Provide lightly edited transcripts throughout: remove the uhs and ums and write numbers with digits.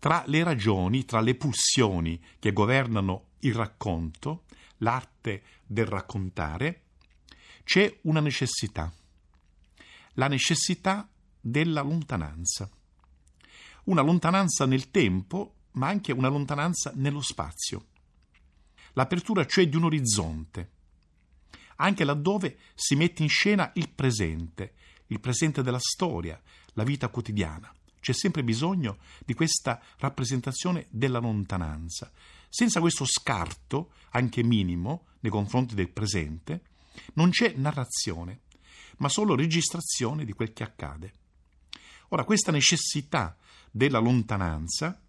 Tra le ragioni, tra le pulsioni che governano il racconto, l'arte del raccontare, c'è una necessità, la necessità della lontananza. Una lontananza nel tempo, ma anche una lontananza nello spazio. L'apertura cioè di un orizzonte, anche laddove si mette in scena il presente della storia, la vita quotidiana. C'è sempre bisogno di questa rappresentazione della lontananza. Senza questo scarto, anche minimo, nei confronti del presente, non c'è narrazione, ma solo registrazione di quel che accade. Ora, questa necessità della lontananza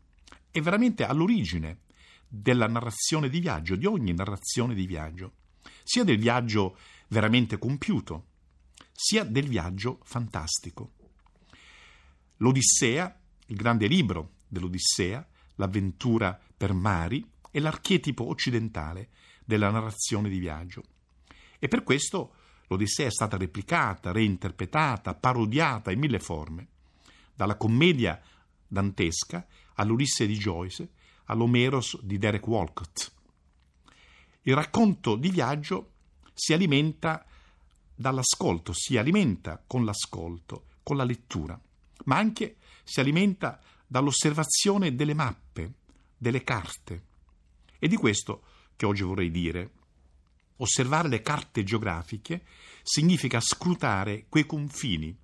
è veramente all'origine della narrazione di viaggio, di ogni narrazione di viaggio, sia del viaggio veramente compiuto, sia del viaggio fantastico. L'Odissea, il grande libro dell'Odissea, l'avventura per mari, è l'archetipo occidentale della narrazione di viaggio. E per questo l'Odissea è stata replicata, reinterpretata, parodiata in mille forme, dalla commedia dantesca all'Ulisse di Joyce, all'Omeros di Derek Walcott. Il racconto di viaggio si alimenta dall'ascolto, si alimenta con l'ascolto, con la lettura, ma anche si alimenta dall'osservazione delle mappe, delle carte. E di questo che oggi vorrei dire. Osservare le carte geografiche significa scrutare quei confini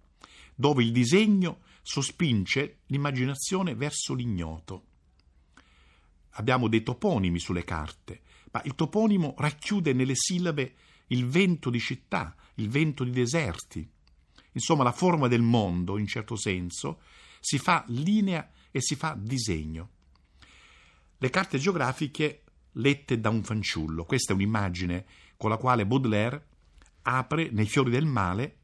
dove il disegno sospinge l'immaginazione verso l'ignoto. Abbiamo dei toponimi sulle carte, ma il toponimo racchiude nelle sillabe il vento di città, il vento di deserti. Insomma, la forma del mondo, in certo senso, si fa linea e si fa disegno. Le carte geografiche lette da un fanciullo. Questa è un'immagine con la quale Baudelaire apre, nei Fiori del Male,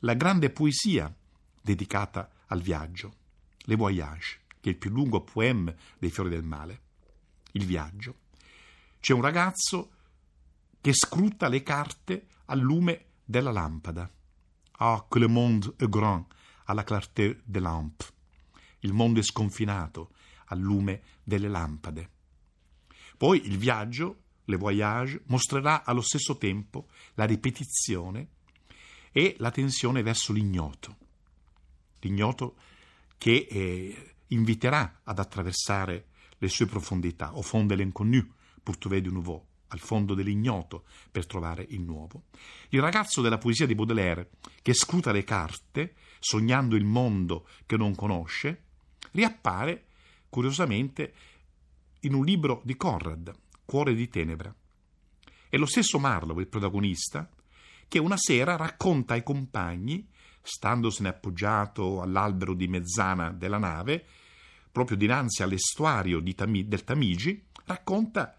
la grande poesia dedicata al viaggio, Le Voyages, che è il più lungo poema dei Fiori del Male, il viaggio. C'è un ragazzo che scruta le carte al lume della lampada. Ah, que le monde est grand, à la clarté des lampes. Il mondo è sconfinato al lume delle lampade. Poi il viaggio, le voyage, mostrerà allo stesso tempo la ripetizione e la tensione verso l'ignoto. L'ignoto che inviterà ad attraversare le sue profondità, au fond de l'inconnu, pour trouver du nouveau, al fondo dell'ignoto per trovare il nuovo. Il ragazzo della poesia di Baudelaire, che scruta le carte, sognando il mondo che non conosce, riappare, curiosamente, in un libro di Conrad, Cuore di Tenebra. È lo stesso Marlowe, il protagonista, che una sera racconta ai compagni, standosene appoggiato all'albero di mezzana della nave, proprio dinanzi all'estuario del Tamigi, racconta,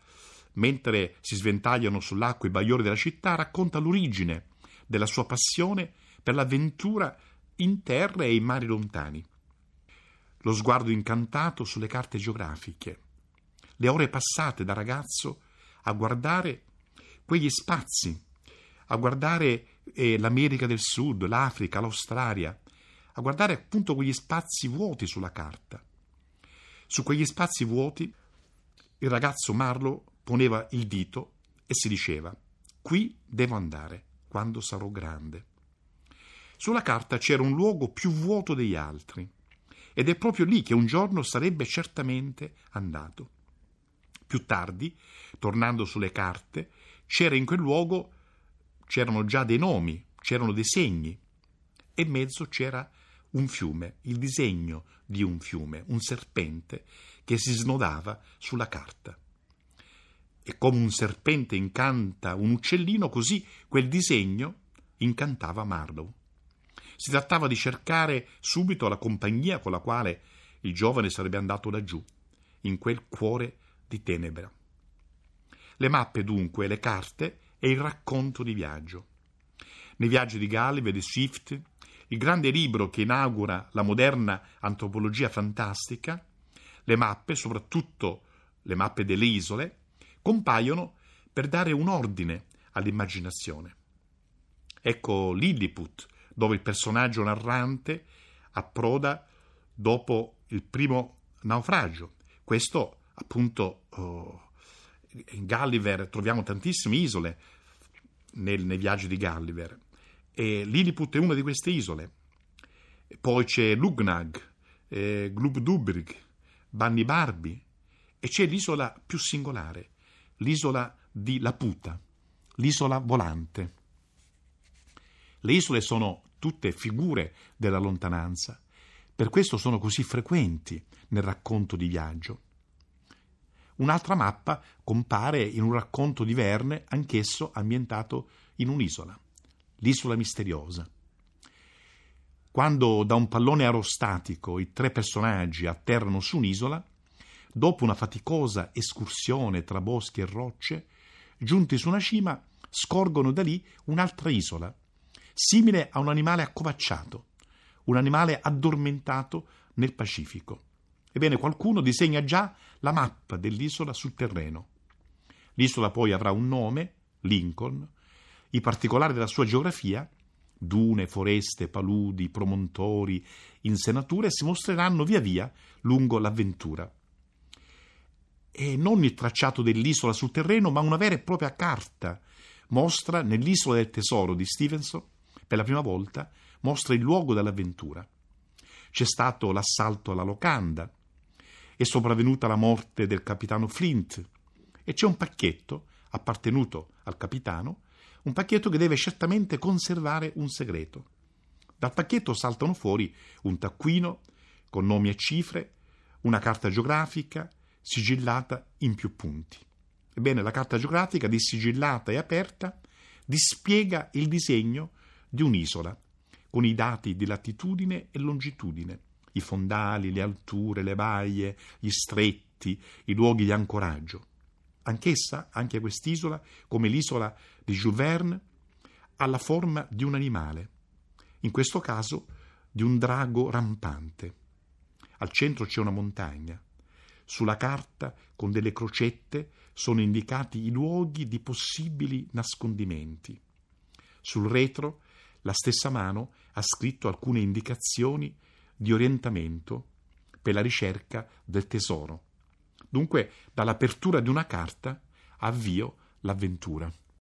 mentre si sventagliano sull'acqua i bagliori della città, racconta l'origine della sua passione per l'avventura in terra e in mari lontani. Lo sguardo incantato sulle carte geografiche, le ore passate da ragazzo a guardare quegli spazi, a guardare l'America del Sud, l'Africa, l'Australia, a guardare appunto quegli spazi vuoti sulla carta. Su quegli spazi vuoti il ragazzo Marlowe poneva il dito e si diceva: qui devo andare quando sarò grande. Sulla carta c'era un luogo più vuoto degli altri, ed è proprio lì che un giorno sarebbe certamente andato. Più tardi, tornando sulle carte, c'erano già dei nomi, c'erano dei segni, e in mezzo c'era un fiume, il disegno di un fiume, un serpente che si snodava sulla carta. E come un serpente incanta un uccellino, così quel disegno incantava Marlowe. Si trattava di cercare subito la compagnia con la quale il giovane sarebbe andato laggiù, in quel cuore di tenebra. Le mappe, dunque, le carte e il racconto di viaggio. Nei viaggi di Gulliver e di Swift, il grande libro che inaugura la moderna antropologia fantastica, le mappe, soprattutto le mappe delle isole, compaiono per dare un ordine all'immaginazione. Ecco Lilliput, dove il personaggio narrante approda dopo il primo naufragio. Questo appunto in Gulliver troviamo tantissime isole nei viaggi di Gulliver, e Lilliput è una di queste isole. Poi c'è Lugnag, Glubdubrig, Bannibarbi, e c'è l'isola più singolare, l'isola di Laputa, l'isola volante. Le isole sono tutte figure della lontananza, per questo sono così frequenti nel racconto di viaggio. Un'altra mappa compare in un racconto di Verne, anch'esso ambientato in un'isola, l'isola misteriosa. Quando da un pallone aerostatico i tre personaggi atterrano su un'isola, dopo una faticosa escursione tra boschi e rocce, giunti su una cima, scorgono da lì un'altra isola, simile a un animale accovacciato, un animale addormentato nel Pacifico. Ebbene, qualcuno disegna già la mappa dell'isola sul terreno. L'isola poi avrà un nome, Lincoln, i particolari della sua geografia, dune, foreste, paludi, promontori, insenature, si mostreranno via via lungo l'avventura. E non il tracciato dell'isola sul terreno, ma una vera e propria carta mostra nell'Isola del Tesoro di Stevenson, per la prima volta, mostra il luogo dell'avventura. C'è stato l'assalto alla locanda, è sopravvenuta la morte del capitano Flint, e c'è un pacchetto appartenuto al capitano, un pacchetto che deve certamente conservare un segreto. Dal pacchetto saltano fuori un taccuino con nomi e cifre, una carta geografica, sigillata in più punti. Ebbene, la carta geografica, dissigillata e aperta, dispiega il disegno di un'isola, con i dati di latitudine e longitudine, i fondali, le alture, le baie, gli stretti, i luoghi di ancoraggio. Anch'essa, anche quest'isola, come l'isola di Jules Verne, ha la forma di un animale, in questo caso di un drago rampante. Al centro c'è una montagna. Sulla carta, con delle crocette, sono indicati i luoghi di possibili nascondimenti. Sul retro, la stessa mano ha scritto alcune indicazioni di orientamento per la ricerca del tesoro. Dunque, dall'apertura di una carta, avvio l'avventura.